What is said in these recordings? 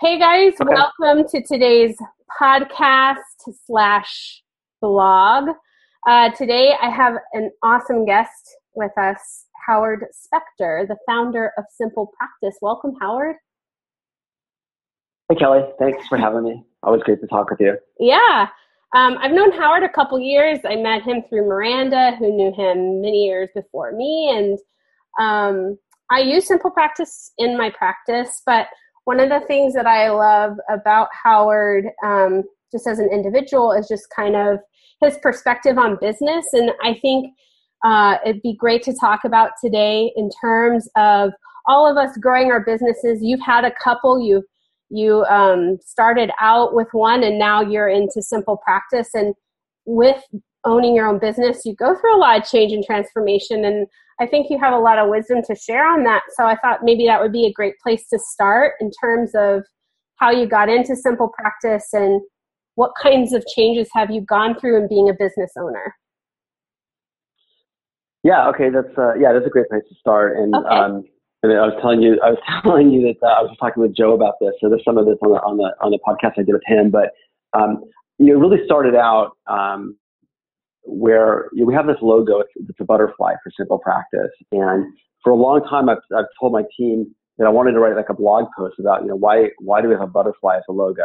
Hey guys, okay. Welcome to today's podcast/blog. Today I have an awesome guest with us, Howard Spector, the founder of SimplePractice. Welcome, Howard. Hey Kelly, thanks for having me. Always great to talk with you. Yeah, I've known Howard a couple years. I met him through Miranda, who knew him many years before me, and I use SimplePractice in my practice, but one of the things that I love about Howard, just as an individual, is just kind of his perspective on business, and I think it'd be great to talk about today in terms of all of us growing our businesses. You've had a couple. You started out with one, and now you're into SimplePractice. And with owning your own business, you go through a lot of change and transformation. And I think you have a lot of wisdom to share on that. So I thought maybe that would be a great place to start in terms of how you got into SimplePractice and what kinds of changes have you gone through in being a business owner. Yeah. Okay. That's a great place to start. And okay. And I was telling you that I was talking with Joe about this. So there's some of this on the podcast I did with him. But it really started out where we have this logo. It's a butterfly for SimplePractice. And for a long time, I've told my team that I wanted to write like a blog post about why do we have a butterfly as a logo?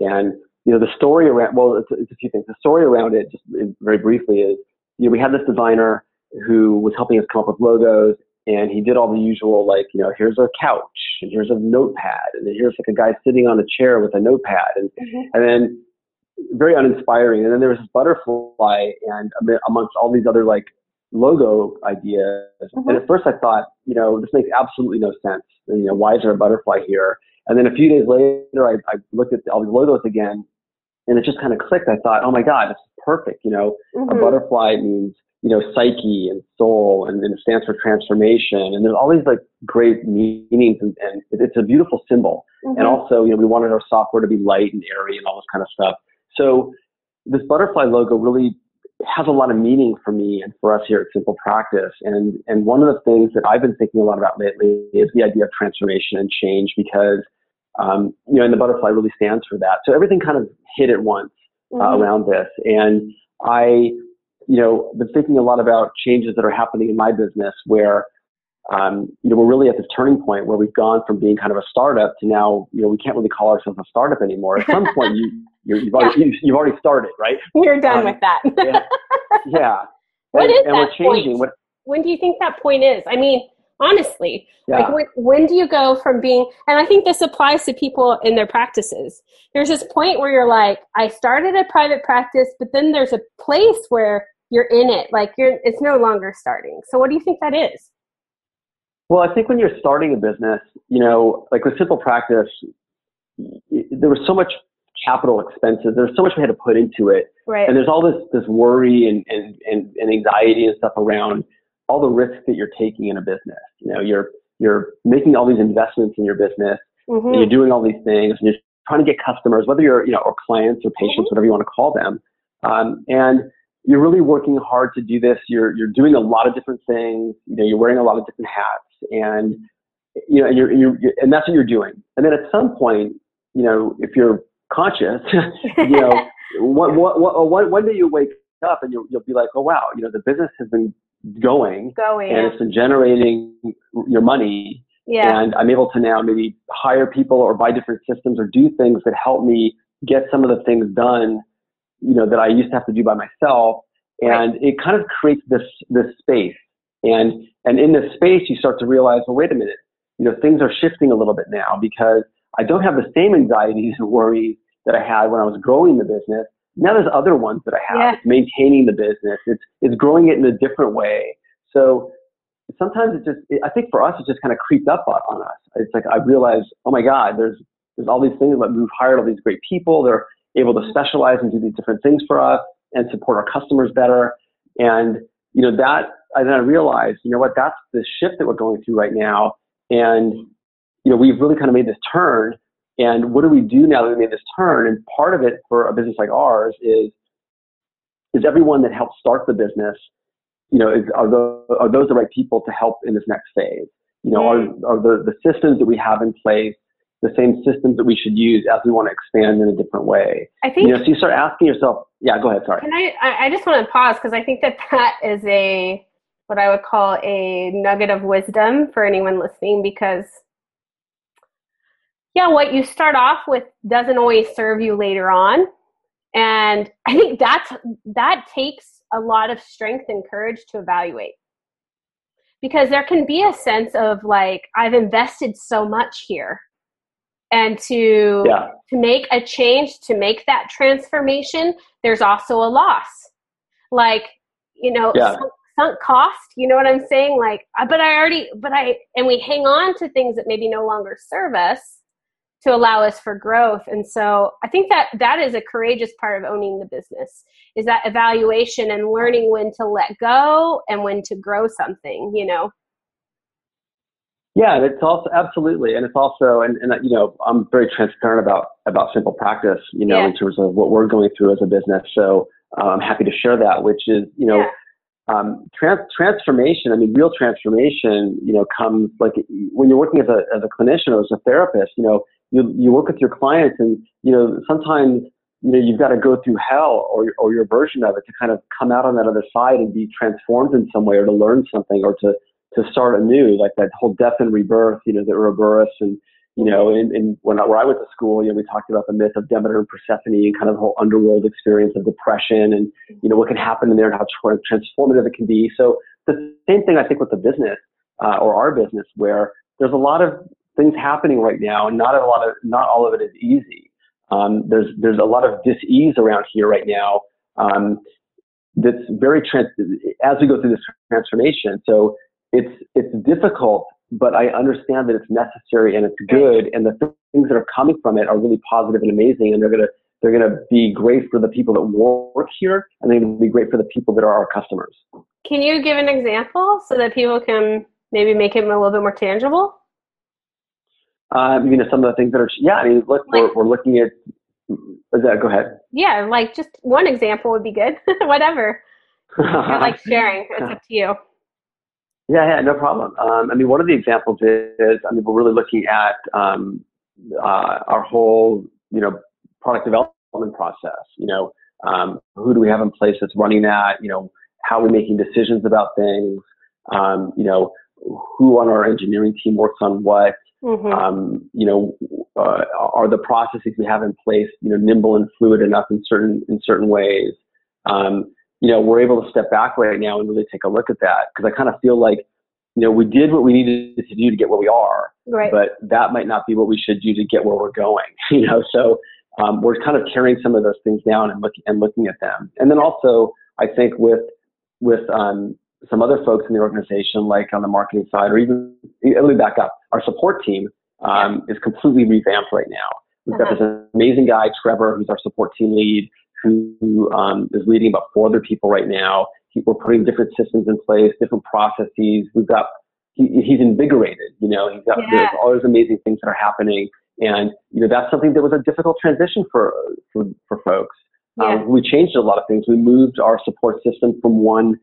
And the story around it's a few things. The story around it, just very briefly, is we had this designer who was helping us come up with logos. And he did all the usual, like, here's a couch, and here's a notepad, and then here's like a guy sitting on a chair with a notepad, and and then very uninspiring. And then there was this butterfly, and amongst all these other like logo ideas. And at first I thought, this makes absolutely no sense. And, why is there a butterfly here? And then a few days later, I looked at all these logos again, and it just kind of clicked. I thought, oh my God, this is perfect. A butterfly means psyche and soul, and it stands for transformation. And there's all these like great meanings, and it's a beautiful symbol. And also, we wanted our software to be light and airy and all this kind of stuff. So this butterfly logo really has a lot of meaning for me and for us here at SimplePractice. And one of the things that I've been thinking a lot about lately is the idea of transformation and change, because and the butterfly really stands for that. So everything kind of hit at once around this, and I. Been thinking a lot about changes that are happening in my business where, we're really at this turning point where we've gone from being kind of a startup to now, we can't really call ourselves a startup anymore. At some point, you've already started, right? You're done with that. Yeah. What is that point? When do you think that point is? I mean, honestly, like when do you go from being, and I think this applies to people in their practices. There's this point where you're like, I started a private practice, but then there's a place where you're in it, like it's no longer starting. So what do you think that is? Well, I think when you're starting a business, like with SimplePractice, there was so much capital expenses. There's so much we had to put into it. Right. And there's all this worry and anxiety and stuff around all the risks that you're taking in a business. You're making all these investments in your business, and you're doing all these things, and you're trying to get customers, whether you're, or clients or patients, whatever you want to call them. And you're really working hard to do this. You're doing a lot of different things. You're wearing a lot of different hats, and and that's what you're doing. And then at some point, if you're conscious, one day you wake up and you'll be like, oh wow, the business has been going and it's been generating your money, and I'm able to now maybe hire people or buy different systems or do things that help me get some of the things done that I used to have to do by myself, and it kind of creates this space, and in this space you start to realize, well, wait a minute, things are shifting a little bit now, because I don't have the same anxieties and worries that I had when I was growing the business. Now there's other ones that I have. Yeah. It's maintaining the business. It's growing it in a different way. So sometimes I think for us, it just kind of creeped up on us. It's like, I realized, oh my God, there's all these things. Like, we've hired all these great people. They're able to specialize and do these different things for us and support our customers better. And, then I realized, that's the shift that we're going through right now. And, we've really kind of made this turn. And what do we do now that we made this turn? And part of it for a business like ours is everyone that helped start the business, are those the right people to help in this next phase? Are the systems that we have in place the same systems that we should use as we want to expand in a different way. I think, so you start asking yourself, yeah, go ahead, sorry. Can I just want to pause because I think that is what I would call a nugget of wisdom for anyone listening, because yeah, what you start off with doesn't always serve you later on. And I think that takes a lot of strength and courage to evaluate, because there can be a sense of like, I've invested so much here, and to make a change, to make that transformation, there's also a loss. Like, sunk cost, you know what I'm saying? Like, but we hang on to things that maybe no longer serve us to allow us for growth. And so I think that is a courageous part of owning the business, is that evaluation and learning when to let go and when to grow something, Yeah, and it's also, absolutely. And it's also, and I'm very transparent about SimplePractice, in terms of what we're going through as a business. So I'm happy to share that, which is, transformation. I mean, real transformation, comes like when you're working as a clinician or as a therapist, you work with your clients, and, sometimes, you've got to go through hell or your version of it to kind of come out on that other side and be transformed in some way, or to learn something, or to start anew, like that whole death and rebirth, the Ouroboros, and, and where I went to school, we talked about the myth of Demeter and Persephone, and kind of the whole underworld experience of depression, and, what can happen in there and how transformative it can be. So the same thing, I think, with the business, or our business, where there's a lot of things happening right now, and not all of it is easy. There's a lot of dis-ease around here right now, that's as we go through this transformation. So it's difficult, but I understand that it's necessary and it's good, and the things that are coming from it are really positive and amazing, and they're gonna be great for the people that work here, and they're gonna be great for the people that are our customers. Can you give an example so that people can maybe make it a little bit more tangible? Some of the things that are, we're looking at. Go ahead. Yeah, like just one example would be good. Whatever. You're like sharing. It's up to you. Yeah, no problem. One of the examples is we're really looking at our whole, product development process. Who do we have in place that's running that? How are we making decisions about things? Who on our engineering team works on what? Mm-hmm. Are the processes we have in place, nimble and fluid enough in certain ways? We're able to step back right now and really take a look at that, because I kind of feel like, we did what we needed to do to get where we are, right, but that might not be what we should do to get where we're going, So we're kind of tearing some of those things down and looking at them. And then also, I think with some other folks in the organization, like on the marketing side, or even let me back up, our support team is completely revamped right now. We've got this amazing guy, Trevor, who's our support team lead, who is leading about 4 other people right now. We're putting different systems in place, different processes. He's invigorated, He's got there's all those amazing things that are happening, and that's something that was a difficult transition for folks. Yeah. We changed a lot of things. We moved our support system from one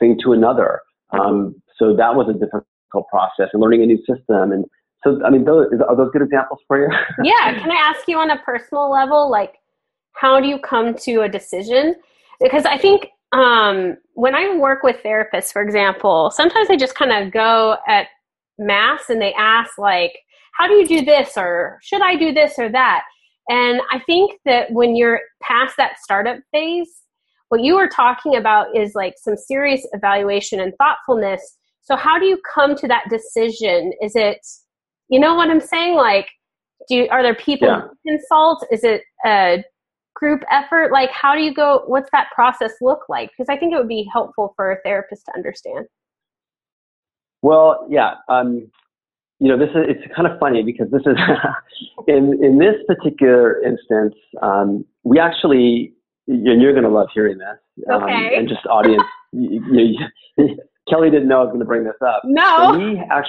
thing to another. So that was a difficult process, and learning a new system. And so, are those good examples for you? Yeah. Can I ask you on a personal level, like, how do you come to a decision? Because I think when I work with therapists, for example, sometimes they just kind of go at mass and they ask, like, how do you do this? Or should I do this or that? And I think that when you're past that startup phase, what you were talking about is like some serious evaluation and thoughtfulness. So how do you come to that decision? Is it, you know what I'm saying? Like, are there people you consult? Is it a group effort? Like, how do you go? What's that process look like? Because I think it would be helpful for a therapist to understand. Well, yeah. It's kind of funny, because this is in this particular instance, we actually, and you're going to love hearing this, okay, and just audience. Kelly didn't know I was going to bring this up. No,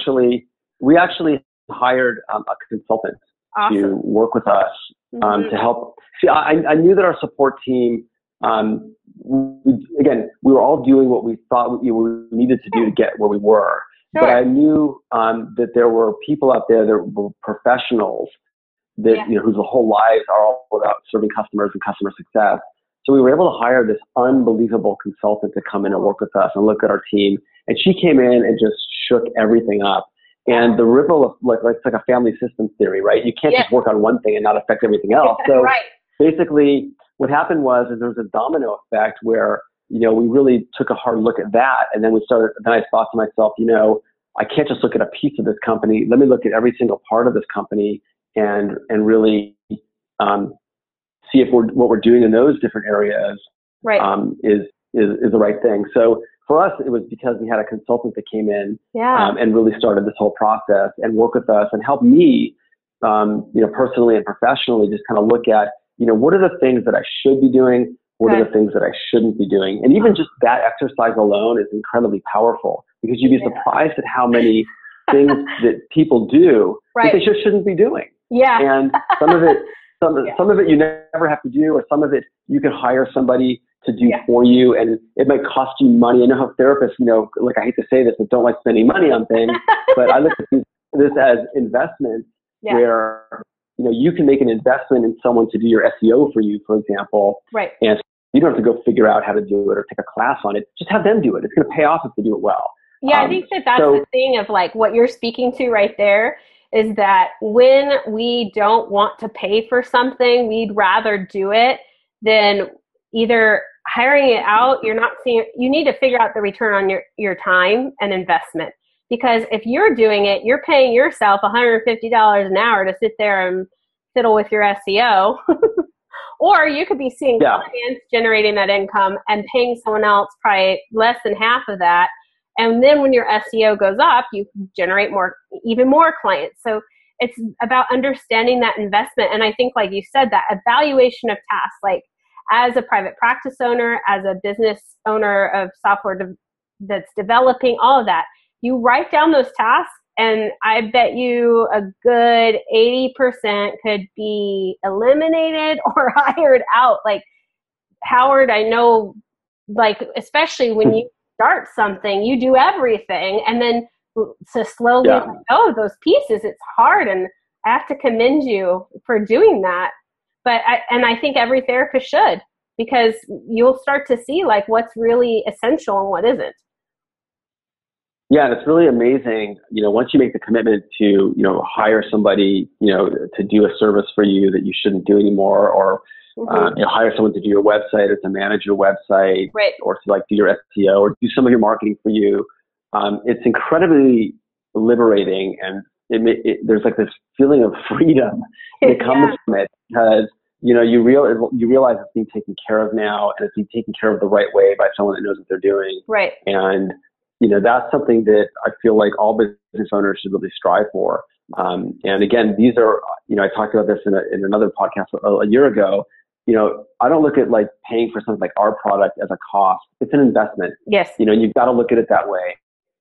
so we actually hired a consultant to work with us to help. See, I knew that our support team, we were all doing what we thought we needed to do to get where we were. Sure. But I knew that there were people out there that were professionals that, yeah, you know, whose whole lives are all about serving customers and customer success. So we were able to hire this unbelievable consultant to come in and work with us and look at our team. And she came in and just shook everything up. And the ripple of, like it's like a family systems theory, right? You can't, yes, just work on one thing and not affect everything else. So right, basically what happened was is there was a domino effect where, you know, we really took a hard look at that. And then we started, then I thought to myself, you know, I can't just look at a piece of this company. Let me look at every single part of this company and really, see if we're, what we're doing in those different areas, right, is the right thing. So for us, it was because we had a consultant that came in, yeah, and really started this whole process and worked with us and helped me, you know, personally and professionally just kind of look at, you know, what are the things that I should be doing? What, okay, are the things that I shouldn't be doing? And even just that exercise alone is incredibly powerful because you'd be, yeah, surprised at how many things that people do, right, that they just shouldn't be doing. Yeah. And some of it, some of it you never have to do, or some of it you can hire somebody to do, yeah, for you, and it might cost you money. I know how therapists, you know, like I hate to say this, but don't like spending money on things, but I look at this as investments, yeah, where, you know, you can make an investment in someone to do your SEO for you, for example, right, and you don't have to go figure out how to do it or take a class on it. Just have them do it. It's going to pay off if they do it well. Yeah, I think that that's the thing of like what you're speaking to right there is that when we don't want to pay for something, we'd rather do it than either hiring it out. You're not seeing, you need to figure out the return on your time and investment, because if you're doing it, you're paying yourself $150 an hour to sit there and fiddle with your SEO, or you could be seeing, yeah, clients generating that income and paying someone else probably less than half of that. And then when your SEO goes up, you generate more, even more clients. So it's about understanding that investment. And I think, like you said, that evaluation of tasks, like as a private practice owner, as a business owner of software that's developing, all of that, you write down those tasks. And I bet you a good 80% could be eliminated or hired out. Like Howard, I know, like, especially when you start something, you do everything, and then to slowly, yeah, those pieces, it's hard, and I have to commend you for doing that. But I think every therapist should, because you'll start to see like what's really essential and what isn't. Yeah, and it's really amazing, you know, once you make the commitment to, you know, hire somebody, you know, to do a service for you that you shouldn't do anymore, or you know, hire someone to do your website or to manage your website, right, or to like do your SEO or do some of your marketing for you. It's incredibly liberating, and there's like this feeling of freedom that comes, yeah, from it, because, you know, you realize it's being taken care of now, and it's being taken care of the right way by someone that knows what they're doing. Right. And, you know, that's something that I feel like all business owners should really strive for. And again, these are, you know, I talked about this in another podcast a year ago. You know, I don't look at like paying for something like our product as a cost. It's an investment. Yes. You know, you've got to look at it that way.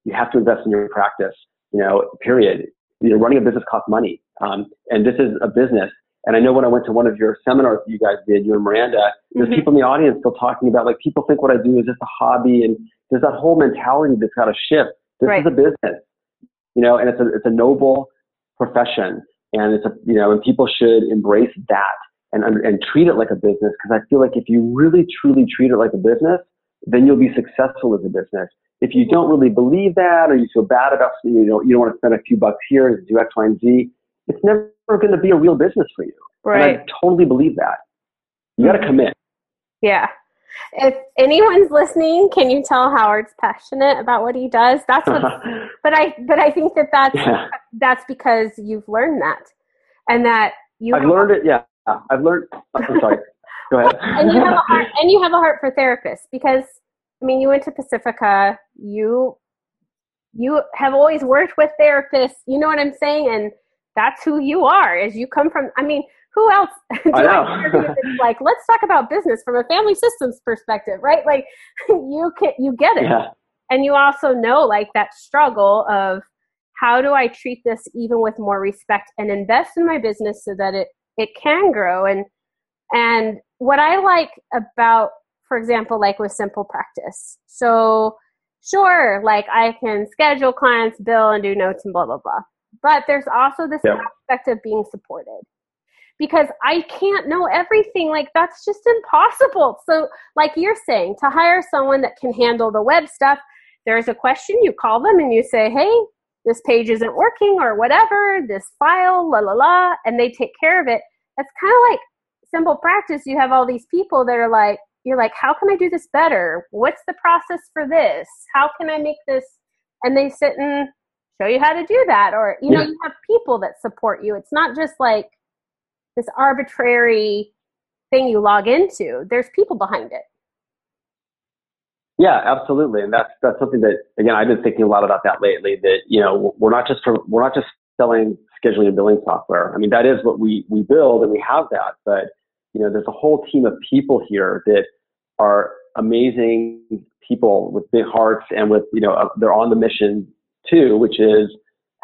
You have to invest in your practice, you know, period. You know, running a business costs money. And this is a business. And I know when I went to one of your seminars that you guys did, you and Miranda, there's people in the audience still talking about like, people think what I do is just a hobby. And there's that whole mentality that's got to shift. This is a business, you know, and it's a noble profession. And it's a, you know, and people should embrace that. And treat it like a business, because I feel like if you really truly treat it like a business, then you'll be successful as a business. If you don't really believe that, or you feel bad about, you know, you don't want to spend a few bucks here and do X, Y, and Z, it's never going to be a real business for you. Right. And I totally believe that. You got to commit. Yeah. If anyone's listening, can you tell Howard's passionate about what he does? That's what. but I think that's yeah, that's because you've learned that, and that you. I've learned it. Yeah. I've learned. I'm sorry. Go ahead. And you have a heart for therapists, because I mean, you went to Pacifica. You have always worked with therapists. You know what I'm saying, and that's who you are. As you come from, I mean, who else? Like, let's talk about business from a family systems perspective, right? Like, you get it, yeah, and you also know like that struggle of how do I treat this even with more respect and invest in my business so that it can grow. And what I like about, for example, like with SimplePractice, so sure, like I can schedule clients, bill, and do notes and blah, blah, blah. But there's also this aspect of being supported, because I can't know everything. Like, that's just impossible. So like you're saying, to hire someone that can handle the web stuff, there's a question, you call them and you say, hey, this page isn't working or whatever, this file, la, la, la, and they take care of it. That's kind of like SimplePractice. You have all these people that are like, you're like, how can I do this better? What's the process for this? How can I make this? And they sit and show you how to do that. Or, you know, you have people that support you. It's not just like this arbitrary thing you log into. There's people behind it. Yeah, absolutely. And that's something that, again, I've been thinking a lot about that lately, that, you know, we're not just selling scheduling and billing software. I mean, that is what we build, and we have that, but you know, there's a whole team of people here that are amazing people with big hearts, and with, you know, they're on the mission too, which is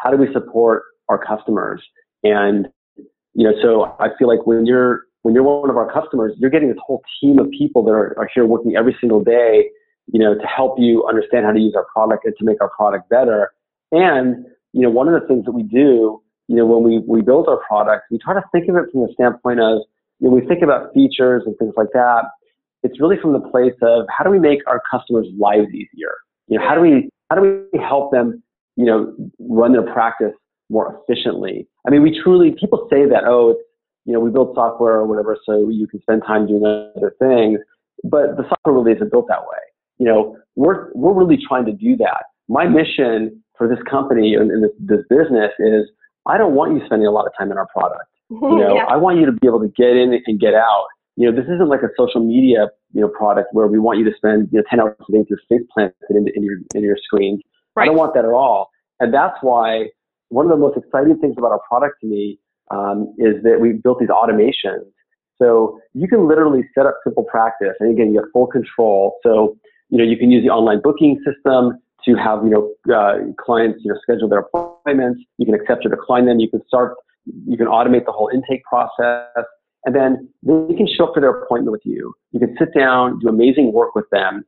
how do we support our customers? And, you know, so I feel like when you're one of our customers, you're getting this whole team of people that are here working every single day, you know, to help you understand how to use our product and to make our product better. And, you know, one of the things that we do, you know, when we build our product, we try to think of it from the standpoint of, when we think about features and things like that, it's really from the place of how do we make our customers' lives easier? You know, how do we help them, you know, run their practice more efficiently? I mean, people say that, oh, it's, you know, we build software or whatever, so you can spend time doing other things, but the software really isn't built that way. You know, we're really trying to do that. My mission for this company and this business is, I don't want you spending a lot of time in our product. You know, I want you to be able to get in and get out. You know, this isn't like a social media, you know, product where we want you to spend, you know, 10 hours a day just face planted in your screen. Right. I don't want that at all. And that's why one of the most exciting things about our product to me is that we built these automations. So you can literally set up SimplePractice, and again, you have full control. So, you know, you can use the online booking system to have, you know, clients, you know, schedule their appointments. You can accept or decline them. You can automate the whole intake process, and then they can show up for their appointment with you. You can sit down, do amazing work with them,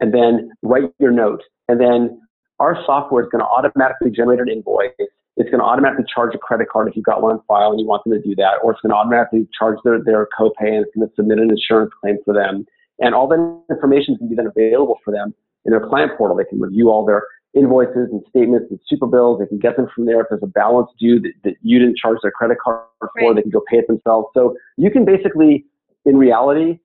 and then write your note. And then our software is going to automatically generate an invoice. It's going to automatically charge a credit card if you've got one on file and you want them to do that, or it's going to automatically charge their copay, and it's going to submit an insurance claim for them. And all that information can be then available for them in their client portal. They can review all their invoices and statements and super bills. They can get them from there. If there's a balance due that you didn't charge their credit card for, They can go pay it themselves. So you can basically, in reality,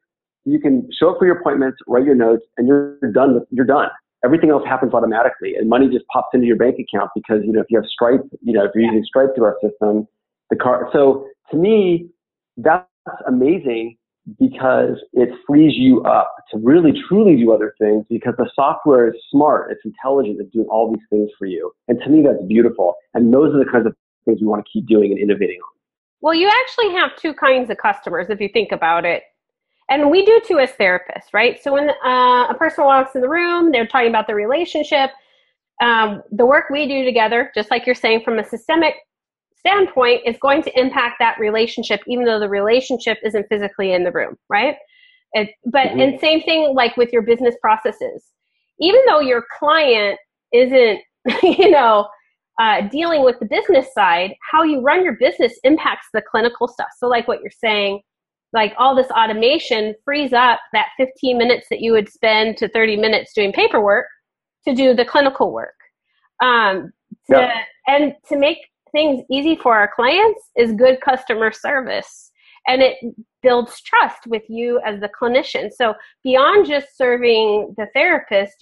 you can show up for your appointments, write your notes, and you're done. Everything else happens automatically, and money just pops into your bank account because, you know, if you have Stripe, you know, if you're using Stripe through our system, the card. So to me, that's amazing, because it frees you up to really, truly do other things, because the software is smart, it's intelligent, it's doing all these things for you. And to me, that's beautiful. And those are the kinds of things we want to keep doing and innovating on. Well, you actually have two kinds of customers, if you think about it. And we do too as therapists, right? So when a person walks in the room, they're talking about the relationship, the work we do together, just like you're saying, from a systemic standpoint, is going to impact that relationship, even though the relationship isn't physically in the room, right? And same thing like with your business processes. Even though your client isn't, you know, dealing with the business side, how you run your business impacts the clinical stuff. So like what you're saying, like all this automation frees up that 15 minutes that you would spend to 30 minutes doing paperwork to do the clinical work. And to make things easy for our clients is good customer service, and it builds trust with you as the clinician. So beyond just serving the therapist,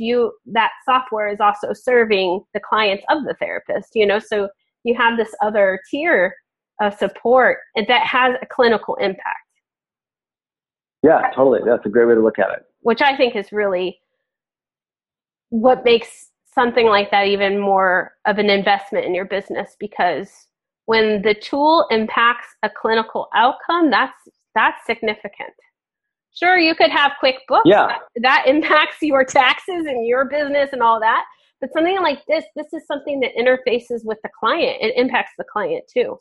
that software is also serving the clients of the therapist, you know, so you have this other tier of support that has a clinical impact. Yeah, totally. That's a great way to look at it. Which I think is really what makes something like that even more of an investment in your business, because when the tool impacts a clinical outcome, that's significant. Sure, you could have QuickBooks. Yeah. That impacts your taxes and your business and all that. But something like this is something that interfaces with the client. It impacts the client too.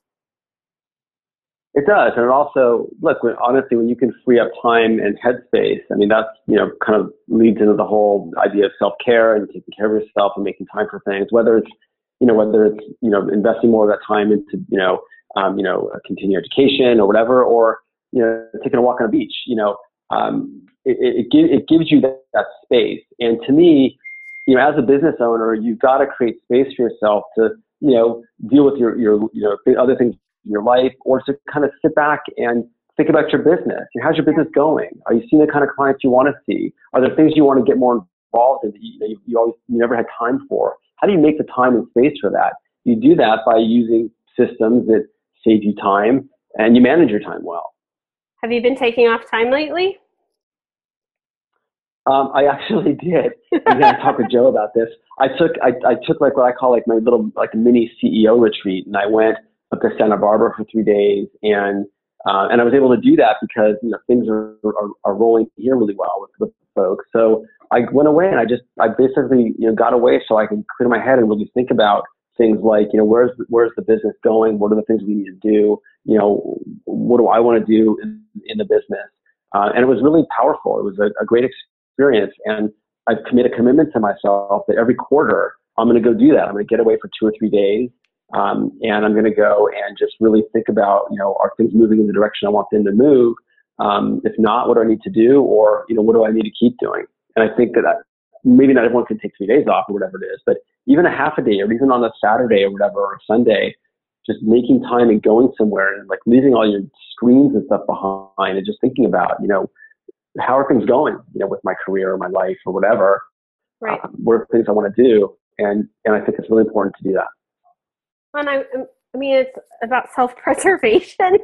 It does. And it also, look, when, honestly, when you can free up time and headspace, I mean, that's, you know, kind of leads into the whole idea of self-care and taking care of yourself and making time for things, whether it's investing more of that time into, continuing education or whatever, or, you know, taking a walk on a beach, it gives you that space. And to me, you know, as a business owner, you've got to create space for yourself to, you know, deal with your other things in your life, or to kind of sit back and think about your business. How's your business going? Are you seeing the kind of clients you want to see? Are there things you want to get more involved in that you never had time for? How do you make the time and space for that? You do that by using systems that save you time, and you manage your time well. Have you been taking off time lately? I actually did. I'm going to talk with Joe about this. I took like what I call like my little like mini CEO retreat, and I went up to Santa Barbara for 3 days, and I was able to do that because, you know, things are rolling here really well with folks. So I went away and I basically got away so I could clear my head and really think about things like, you know, where's the business going? What are the things we need to do? You know, what do I want to do in the business? And it was really powerful. It was a great experience. And I've made a commitment to myself that every quarter I'm going to go do that. I'm going to get away for 2 or 3 days. And I'm going to go and just really think about, you know, are things moving in the direction I want them to move? If not, what do I need to do? Or, you know, what do I need to keep doing? And I think that maybe not everyone can take 3 days off or whatever it is, but even a half a day or even on a Saturday or whatever, or Sunday, just making time and going somewhere and like leaving all your screens and stuff behind and just thinking about, you know, how are things going, you know, with my career or my life or whatever, right? What are the things I want to do? And I think it's really important to do that. And I mean, it's about self-preservation.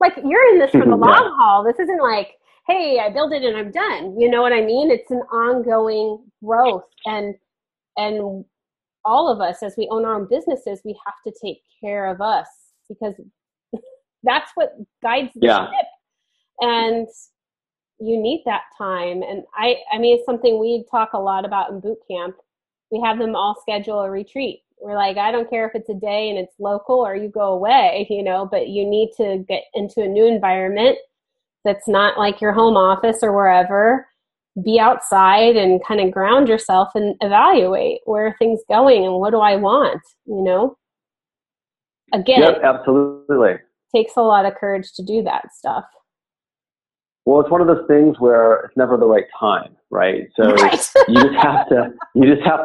Like, you're in this for the long haul. This isn't like, hey, I build it and I'm done. You know what I mean? It's an ongoing growth. And all of us, as we own our own businesses, we have to take care of us, because that's what guides the ship. And you need that time. And I mean, it's something we talk a lot about in boot camp. We have them all schedule a retreat. We're like, I don't care if it's a day and it's local or you go away, you know, but you need to get into a new environment that's not like your home office or wherever. Be outside and kind of ground yourself and evaluate where are things going and what do I want, you know? Again, yep, absolutely. Takes a lot of courage to do that stuff. Well, it's one of those things where it's never the right time, right? So right. you just have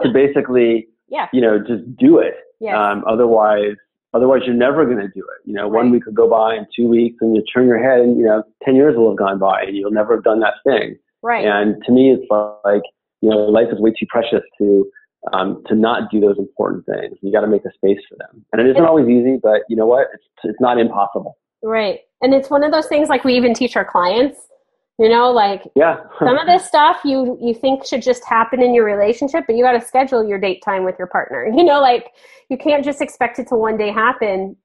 to basically, you know, just do it. Yes. Otherwise you're never going to do it. You know, right. 1 week will go by and 2 weeks, and you turn your head and, you know, 10 years will have gone by and you'll never have done that thing. Right. And to me, it's like, you know, life is way too precious to not do those important things. You got to make a space for them. And it isn't always easy, but you know what? It's not impossible. Right. And it's one of those things like we even teach our clients, you know, like some of this stuff you think should just happen in your relationship, but you got to schedule your date time with your partner. You know, like you can't just expect it to one day happen.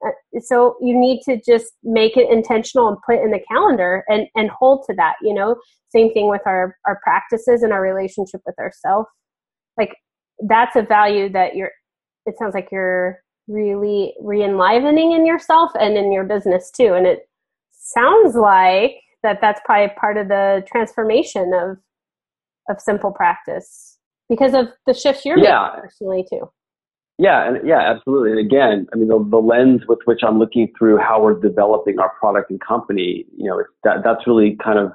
So you need to just make it intentional and put it in the calendar and hold to that, you know. Same thing with our practices and our relationship with ourselves. Like, that's a value that it sounds like you're really re-enlivening in yourself and in your business too. And it sounds like that's probably part of the transformation of SimplePractice because of the shifts you're making personally too. Absolutely. And again, I mean, the lens with which I'm looking through how we're developing our product and company, you know, that's really kind of,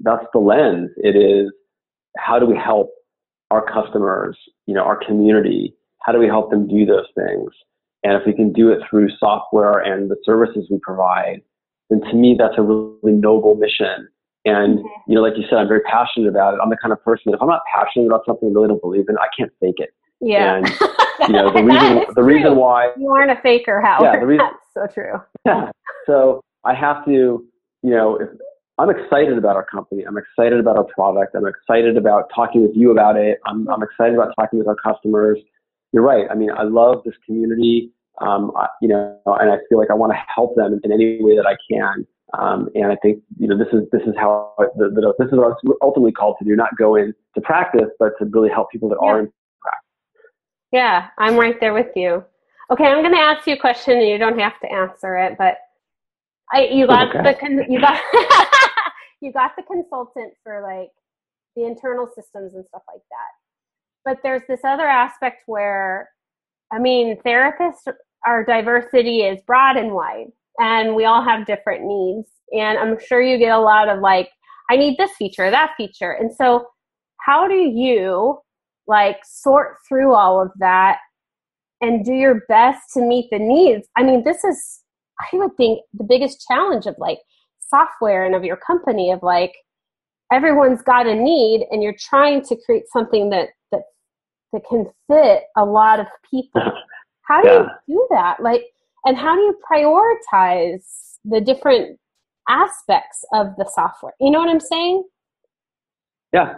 that's the lens. It is, how do we help our customers, you know, our community? How do we help them do those things? And if we can do it through software and the services we provide, then to me, that's a really noble mission. And, you know, like you said, I'm very passionate about it. I'm the kind of person, if I'm not passionate about something I really don't believe in, I can't fake it. Yeah. And, you know, the reason why you aren't a faker, Howard. Yeah, that's so true. Yeah. So I have to, you know, if I'm excited about our company, I'm excited about our product, I'm excited about talking with you about it, I'm excited about talking with our customers. You're right. I mean, I love this community, you know, and I feel like I want to help them in any way that I can. And I think, you know, this is how this is what I was ultimately called to do, not go in to practice, but to really help people that are in. Yeah, I'm right there with you. Okay, I'm going to ask you a question and you don't have to answer it, but You got the consultant for like the internal systems and stuff like that. But there's this other aspect where, I mean, therapists, our diversity is broad and wide, and we all have different needs. And I'm sure you get a lot of like, I need this feature, that feature. And so how do you like sort through all of that and do your best to meet the needs? I mean, this is, I would think, the biggest challenge of like software and of your company, of like, everyone's got a need and you're trying to create something that can fit a lot of people. How do you do that? Like, and how do you prioritize the different aspects of the software? You know what I'm saying? Yeah.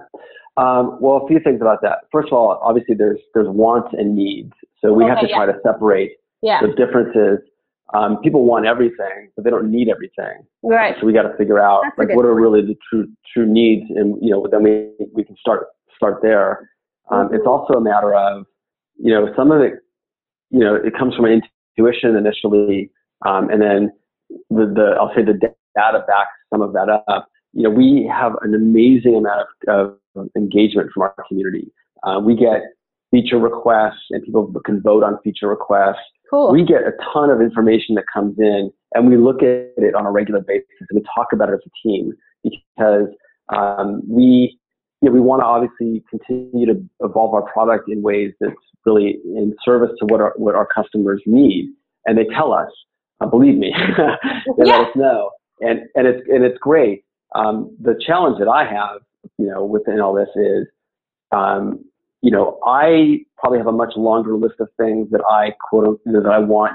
Well, a few things about that. First of all, obviously there's wants and needs. So we have to try to separate the differences. People want everything, but they don't need everything. Right. So we got to figure out like what are really the true needs, and you know, then we can start there. It's also a matter of, you know, some of it, you know, it comes from an intuition initially, and then I'll say the data backs some of that up. You know, we have an amazing amount of engagement from our community. We get feature requests, and people can vote on feature requests. Cool. We get a ton of information that comes in, and we look at it on a regular basis, and we talk about it as a team, because we want to obviously continue to evolve our product in ways that's really in service to what our customers need, and they tell us. Believe me, they let us know, and it's great. The challenge that I have, you know, within all this is, you know, I probably have a much longer list of things that I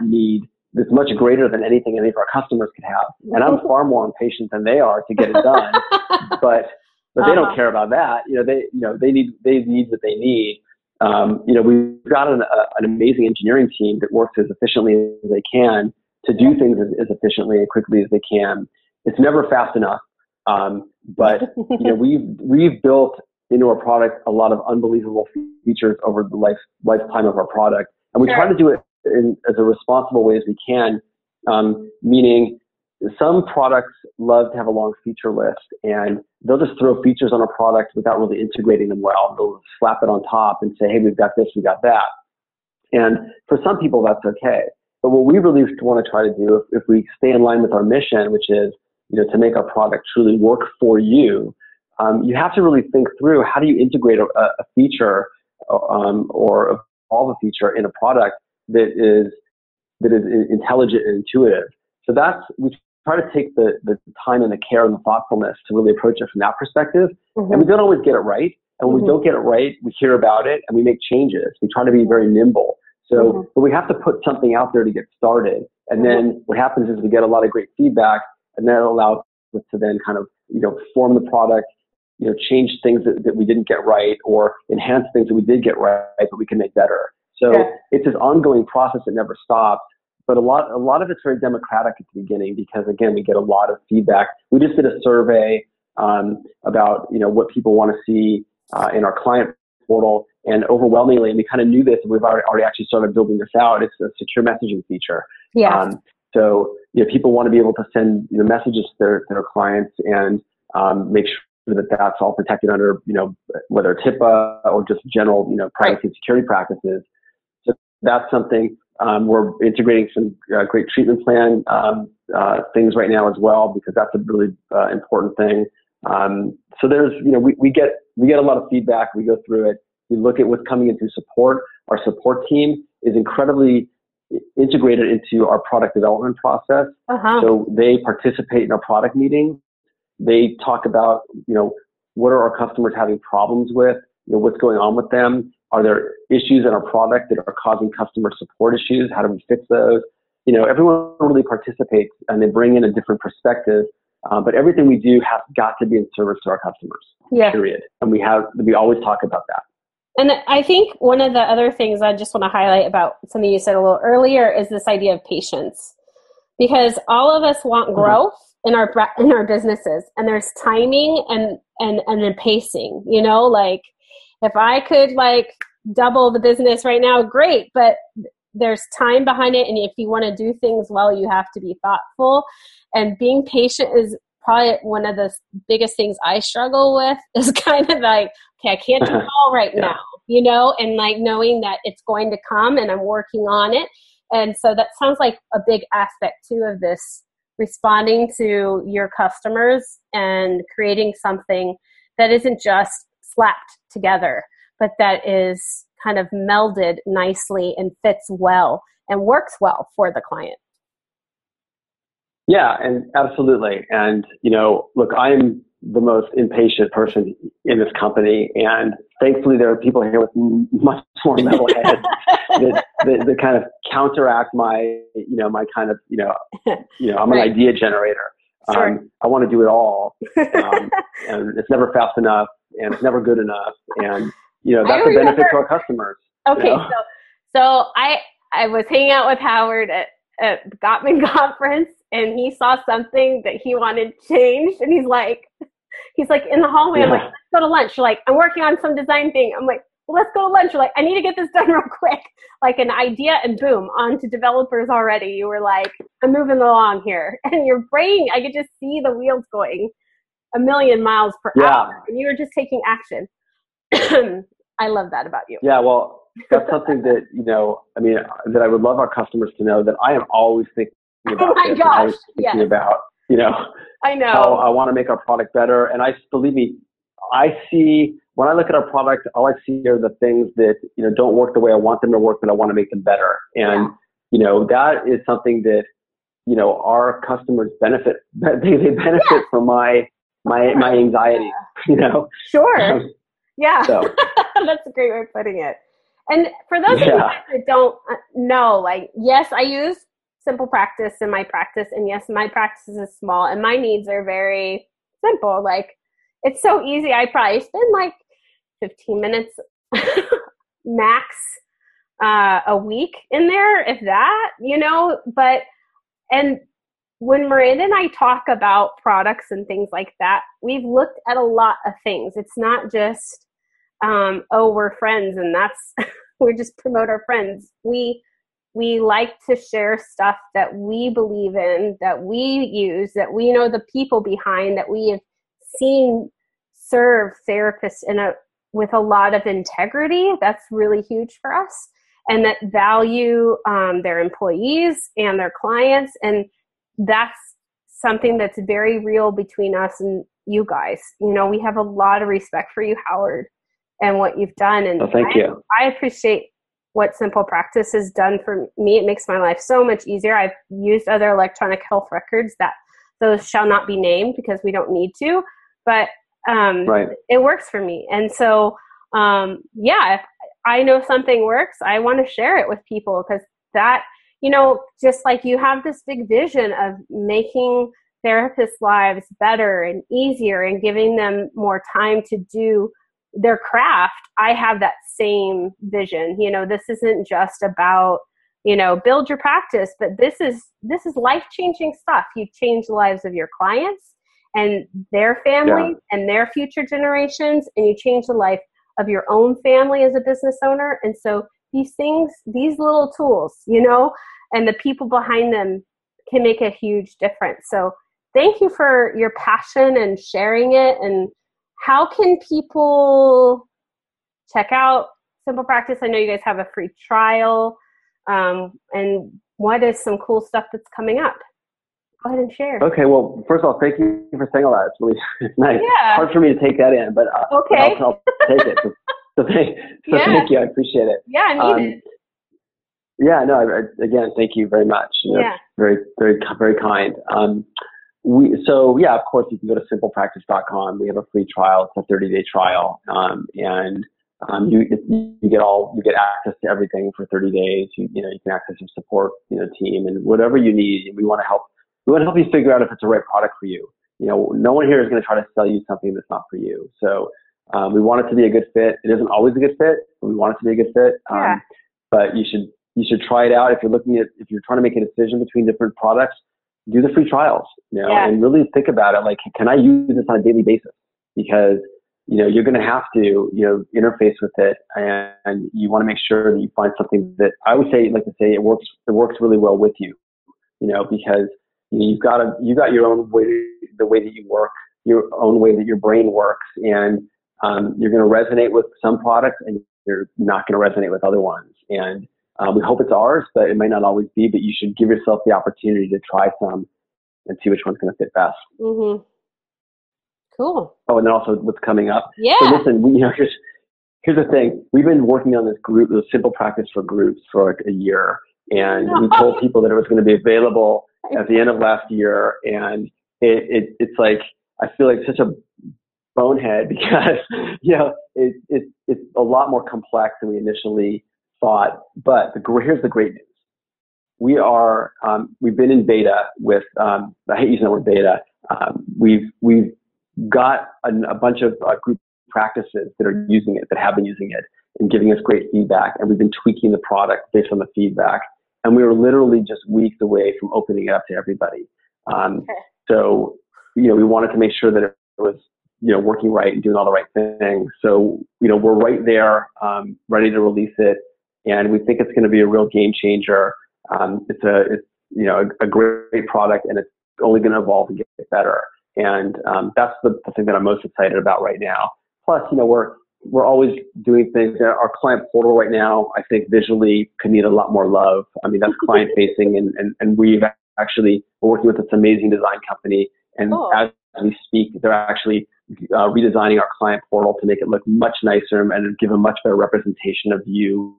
need, that's much greater than anything any of our customers could have. And I'm far more impatient than they are to get it done. But they don't care about that. You know, they need what they need. You know, we've got an amazing engineering team that works as efficiently as they can to do things as efficiently and quickly as they can. It's never fast enough. But you know, we've built into our product a lot of unbelievable features over the lifetime of our product, and we try to do it in as a responsible way as we can. Meaning, some products love to have a long feature list, and they'll just throw features on a product without really integrating them well. They'll slap it on top and say, "Hey, we've got this, we got that." And for some people, that's okay. But what we really want to try to do, if we stay in line with our mission, which is, you know, to make our product truly work for you, you have to really think through, how do you integrate a feature or evolve a feature in a product that is intelligent and intuitive. So we try to take the time and the care and the thoughtfulness to really approach it from that perspective. Mm-hmm. And we don't always get it right. And when we don't get it right, we hear about it and we make changes. We try to be very nimble. So, but we have to put something out there to get started. And then what happens is we get a lot of great feedback, and that allows us to then kind of, you know, form the product, you know, change things that we didn't get right, or enhance things that we did get right, but we can make better. So it's this ongoing process that never stops. But a lot of it's very democratic at the beginning, because again, we get a lot of feedback. We just did a survey about, you know, what people want to see in our client portal, and overwhelmingly, and we kind of knew this, and we've already actually started building this out. It's a secure messaging feature. Yeah. So, you know, people want to be able to send, you know, messages to their clients, and make sure that that's all protected under, you know, whether it's HIPAA or just general, you know, privacy and security practices. So that's something. We're integrating some great treatment plan things right now as well, because that's a really important thing. So there's, you know, we get a lot of feedback. We go through it. We look at what's coming in through support. Our support team is incredibly integrated into our product development process. So they participate in our product meetings. They talk about, you know, what are our customers having problems with? You know, what's going on with them? Are there issues in our product that are causing customer support issues? How do we fix those? You know, everyone really participates, and they bring in a different perspective. But everything we do has got to be in service to our customers, period. And we always talk about that. And I think one of the other things I just want to highlight about something you said a little earlier is this idea of patience, because all of us want growth in our businesses, and there's timing and the pacing, you know, like if I could like double the business right now, great, but there's time behind it. And if you want to do things well, you have to be thoughtful. And being patient is probably one of the biggest things I struggle with, is kind of like, okay, I can't do it all right now, you know, and like knowing that it's going to come and I'm working on it. And so that sounds like a big aspect too of this, responding to your customers and creating something that isn't just slapped together, but that is kind of melded nicely and fits well and works well for the client. Yeah, and absolutely. And, you know, look, I'm the most impatient person in this company. And thankfully, there are people here with much more metal heads that kind of counteract my, you know, my kind of, you know, I'm right. An idea generator. Sure. I want to do it all. And it's never fast enough, and it's never good enough. And, you know, that's a benefit to our customers. Okay, you know? So I was hanging out with Howard at Gottman conference, and he saw something that he wanted changed, and he's like in the hallway, I'm like, let's go to lunch. You're like, I'm working on some design thing. I'm like, well, let's go to lunch. You're like, I need to get this done real quick. Like an idea, and boom, on to developers already. You were like, I'm moving along here. And your brain, I could just see the wheels going a million miles per hour, and you were just taking action. I love that about you. Yeah, well, that's something that, you know, I mean, that I would love our customers to know, that I am always thinking about about, you know, I know how I want to make our product better. And believe me, when I look at our product, all I see are the things that, you know, don't work the way I want them to work, but I want to make them better. And, you know, that is something that, you know, our customers benefit. They benefit from my anxiety, you know? Sure. Yeah, so. That's a great way of putting it. And for those of you guys that don't know, like, yes, I use SimplePractice in my practice, and yes, my practice is small, and my needs are very simple. Like, it's so easy. I probably spend like 15 minutes max a week in there, if that, you know. But, and when Miranda and I talk about products and things like that, we've looked at a lot of things. It's not just, we're friends and that's, we just promote our friends. We like to share stuff that we believe in, that we use, that we know the people behind, that we have seen serve therapists with a lot of integrity. That's really huge for us, and that value their employees and their clients. And that's something that's very real between us and you guys. You know, we have a lot of respect for you, Howard, and what you've done. And thank you. I appreciate what SimplePractice has done for me. It makes my life so much easier. I've used other electronic health records that those shall not be named because we don't need to, but it works for me. And so, if I know something works, I want to share it with people, because that, you know, just like you have this big vision of making therapists' lives better and easier and giving them more time to do their craft, I have that same vision. You know, this isn't just about, you know, build your practice, but this is life-changing stuff. You've changed the lives of your clients and their families and their future generations, and you change the life of your own family as a business owner. And so these things, these little tools, you know, and the people behind them can make a huge difference. So thank you for your passion and sharing it. And how can people check out SimplePractice? I know you guys have a free trial. And what is some cool stuff that's coming up? Go ahead and share. Okay. Well, first of all, thank you for saying all that. It's really nice. Yeah. Hard for me to take that in, but okay. I'll take it. So thank you. I appreciate it. Yeah, I need it. Yeah, no, again, thank you very much. You know, very, very, very kind. Of course, you can go to simplepractice.com. We have a free trial. It's a 30-day trial. You get access to everything for 30 days. You can access your support, you know, team and whatever you need. We want to help. We want to help you figure out if it's the right product for you. You know, no one here is going to try to sell you something that's not for you. So we want it to be a good fit. It isn't always a good fit, but we want it to be a good fit. But you should try it out. If you're trying to make a decision between different products, do the free trials, you know, and really think about it. Like, can I use this on a daily basis? Because, you know, you're going to have to, you know, interface with it, and you want to make sure that you find something that I would say it works really well with you, you know, because You got your own way, the way that you work, your own way that your brain works, and you're going to resonate with some products, and you're not going to resonate with other ones. And we hope it's ours, but it may not always be. But you should give yourself the opportunity to try some and see which one's going to fit best. Mm-hmm. Cool. Oh, and then also what's coming up. Yeah. So listen, here's the thing. We've been working on this group, the SimplePractice for groups, for like a year, and we told people that it was going to be available at the end of last year, and it's like, I feel like such a bonehead because, it's a lot more complex than we initially thought. But here's the great news. We are, we've been in beta with, I hate using the word beta. We've got a bunch of group practices that are using it, that have been using it and giving us great feedback. And we've been tweaking the product based on the feedback. And we were literally just weeks away from opening it up to everybody. So, we wanted to make sure that it was, working right and doing all the right things. So, we're right there, ready to release it. And we think it's going to be a real game changer. It's a great product, and it's only going to evolve and get better. And that's the thing that I'm most excited about right now. Plus, we're always doing things. Our client portal right now, I think visually could need a lot more love. I mean, that's client facing, and we've actually working with this amazing design company. And as we speak, they're actually redesigning our client portal to make it look much nicer and give a much better representation of you,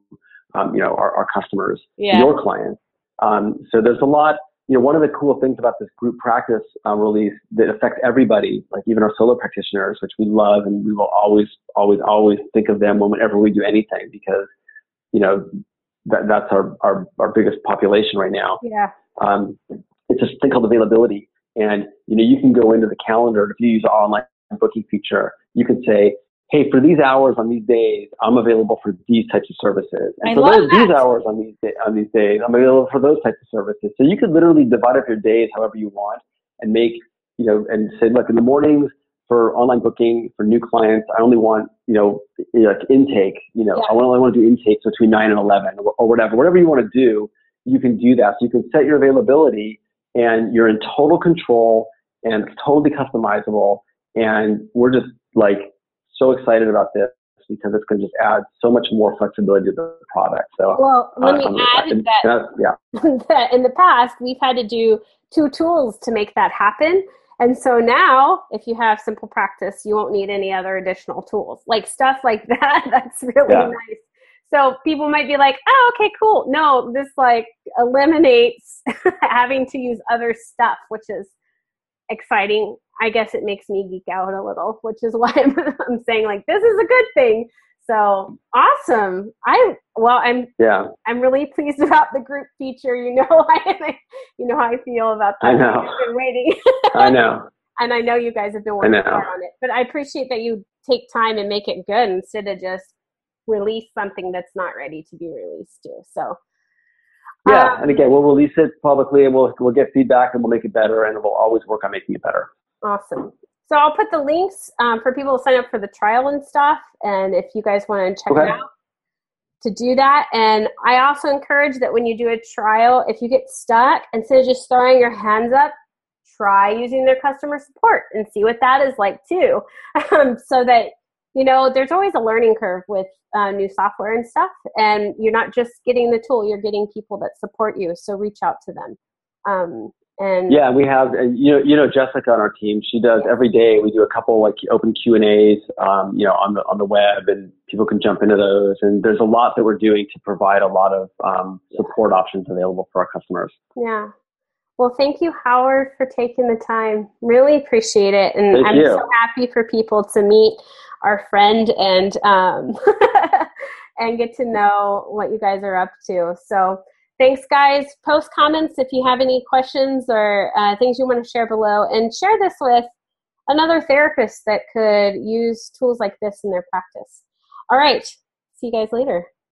our customers, your clients. So there's a lot. One of the cool things about this group practice release that affects everybody, like even our solo practitioners, which we love, and we will always, always, always think of them whenever we do anything, because, that's our biggest population right now. Yeah. It's this thing called availability. And, you can go into the calendar. If you use an online booking feature, you can say, hey, for these hours on these days, I'm available for these types of services. And these hours on these days, I'm available for those types of services. So you could literally divide up your days however you want and make, and say, look, in the mornings for online booking for new clients, I only want, like intake, I only want to do intakes between 9 and 11 or whatever. Whatever you want to do, you can do that. So you can set your availability, and you're in total control, and it's totally customizable. And we're just so excited about this, because it's going to just add so much more flexibility to the product. So, that in the past, we've had to do two tools to make that happen. And so now, if you have SimplePractice, you won't need any other additional tools. Like stuff like that, that's really nice. So people might be like, oh, okay, cool. No, this eliminates having to use other stuff, which is exciting. I guess it makes me geek out a little, which is why I'm saying this is a good thing. So awesome. I'm really pleased about the group feature. How I feel about that. I know. I've been waiting. I know. And I know you guys have been working hard on it, but I appreciate that you take time and make it good instead of just release something that's not ready to be released to. So. Yeah, and again, we'll release it publicly, and we'll get feedback, and we'll make it better, and we'll always work on making it better. Awesome. So I'll put the links for people to sign up for the trial and stuff, and if you guys want to check it out, to do that. And I also encourage that when you do a trial, if you get stuck, instead of just throwing your hands up, try using their customer support and see what that is like too, so that there's always a learning curve with new software and stuff, and you're not just getting the tool, you're getting people that support you. So reach out to them. We have, Jessica on our team, she does every day. We do a couple open Q&As, on the web, and people can jump into those. And there's a lot that we're doing to provide a lot of support options available for our customers. Yeah. Well, thank you, Howard, for taking the time. Really appreciate it. And I'm so happy for people to meet our friend and and get to know what you guys are up to. So thanks, guys. Post comments if you have any questions or things you want to share below, and share this with another therapist that could use tools like this in their practice. All right. See you guys later.